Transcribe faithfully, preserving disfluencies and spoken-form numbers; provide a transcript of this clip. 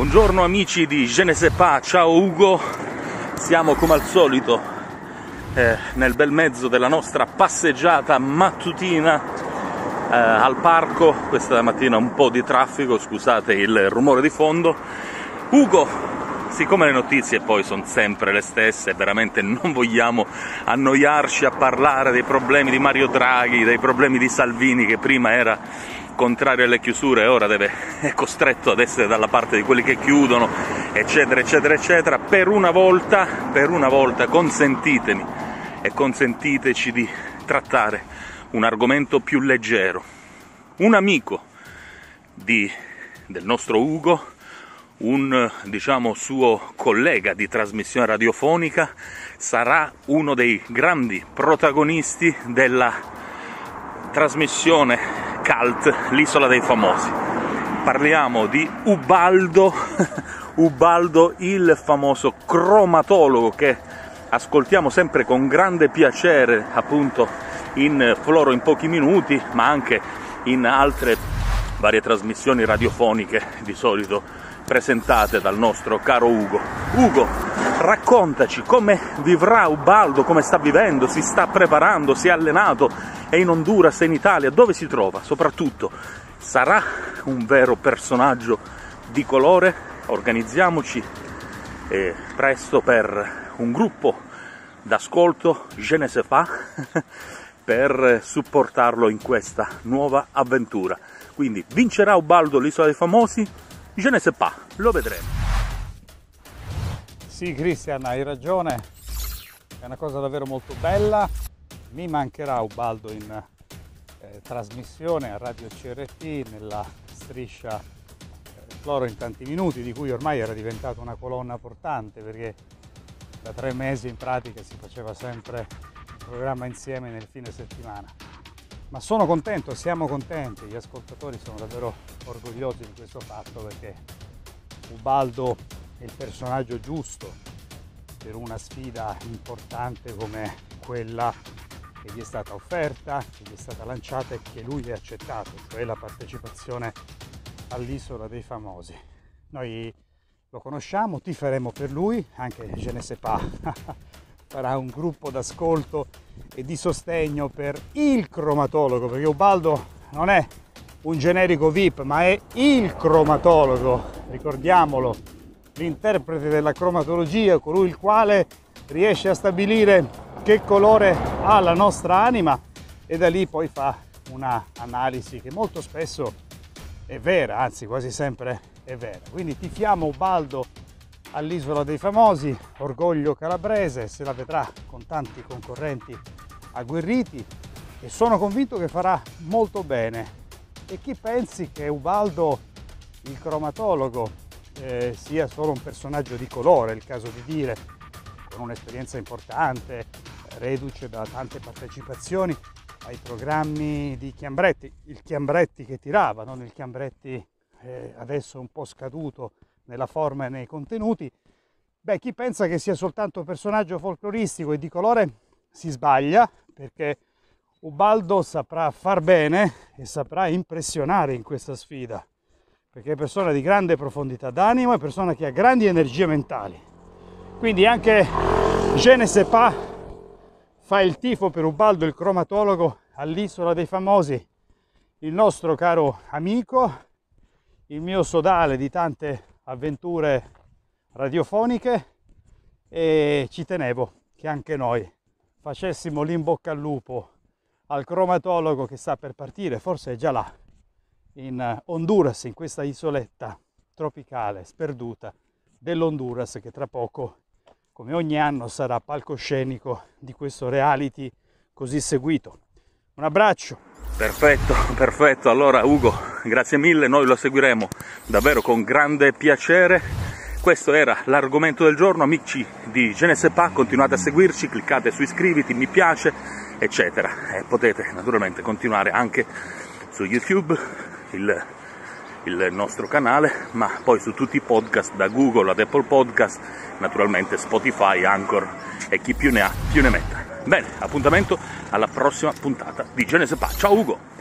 Buongiorno amici di Je ne sais pas, ciao Ugo. Siamo come al solito eh, nel bel mezzo della nostra passeggiata mattutina eh, al parco. Questa mattina un po' di traffico, scusate il rumore di fondo. Ugo, siccome le notizie poi sono sempre le stesse, veramente non vogliamo annoiarci a parlare dei problemi di Mario Draghi, dei problemi di Salvini, che prima era contrario alle chiusure e ora deve, è costretto ad essere dalla parte di quelli che chiudono, eccetera eccetera eccetera. Per una volta, per una volta consentitemi e consentiteci di trattare un argomento più leggero. Un amico di, del nostro Ugo, un diciamo suo collega di trasmissione radiofonica, sarà uno dei grandi protagonisti della trasmissione Cult, l'isola dei famosi. Parliamo di Ubaldo, Ubaldo il famoso cromatologo che ascoltiamo sempre con grande piacere appunto in Floro in pochi minuti, ma anche in altre varie trasmissioni radiofoniche di solito presentate dal nostro caro Ugo. Ugo, raccontaci come vivrà Ubaldo, come sta vivendo, si sta preparando, si è allenato, è in Honduras, è in Italia, dove si trova? Soprattutto, sarà un vero personaggio di colore? Organizziamoci eh, presto per un gruppo d'ascolto, Je ne sais pas, per supportarlo in questa nuova avventura. Quindi vincerà Ubaldo l'isola dei famosi? Je ne sais pas, lo vedremo. Sì, Cristian, hai ragione, è una cosa davvero molto bella. Mi mancherà Ubaldo in eh, trasmissione a Radio C R T nella striscia eh, Cloro in tanti minuti, di cui ormai era diventata una colonna portante, perché da tre mesi in pratica si faceva sempre il programma insieme nel fine settimana. Ma sono contento, siamo contenti, gli ascoltatori sono davvero orgogliosi di questo fatto, perché Ubaldo è il personaggio giusto per una sfida importante come quella che gli è stata offerta, che gli è stata lanciata e che lui ha accettato, cioè la partecipazione all'isola dei famosi. Noi lo conosciamo, tiferemo per lui, anche Je ne sais pas farà un gruppo d'ascolto e di sostegno per il cromatologo, perché Ubaldo non è un generico V I P, ma è il cromatologo, ricordiamolo, l'interprete della cromatologia, colui il quale riesce a stabilire che colore ha la nostra anima e da lì poi fa una analisi che molto spesso è vera, anzi quasi sempre è vera. Quindi tifiamo Ubaldo all'isola dei famosi, orgoglio calabrese, se la vedrà con tanti concorrenti agguerriti e sono convinto che farà molto bene. E chi pensi che Ubaldo il cromatologo eh, sia solo un personaggio di colore, è il caso di dire, con un'esperienza importante, reduce da tante partecipazioni ai programmi di Chiambretti, il Chiambretti che tirava, non il Chiambretti eh, adesso un po' scaduto nella forma e nei contenuti. Beh, chi pensa che sia soltanto un personaggio folcloristico e di colore si sbaglia, perché Ubaldo saprà far bene e saprà impressionare in questa sfida, perché è persona di grande profondità d'animo, è persona che ha grandi energie mentali. Quindi anche Je ne sais pas fa il tifo per Ubaldo il cromatologo all'isola dei famosi, il nostro caro amico, il mio sodale di tante avventure radiofoniche, e ci tenevo che anche noi facessimo l'in bocca al lupo al cromatologo che sta per partire, forse è già là, in Honduras, in questa isoletta tropicale sperduta dell'Honduras che tra poco, come ogni anno, sarà palcoscenico di questo reality così seguito. Un abbraccio. Perfetto, perfetto. Allora Ugo, grazie mille, noi lo seguiremo davvero con grande piacere. Questo era l'argomento del giorno, amici di Je ne sais pas, continuate a seguirci, cliccate su iscriviti, mi piace, eccetera. E potete naturalmente continuare anche su YouTube, il il nostro canale, ma poi su tutti i podcast, da Google ad Apple Podcast, naturalmente Spotify, Anchor e chi più ne ha più ne metta. Bene, appuntamento alla prossima puntata di Je ne sais pas. Ciao Ugo!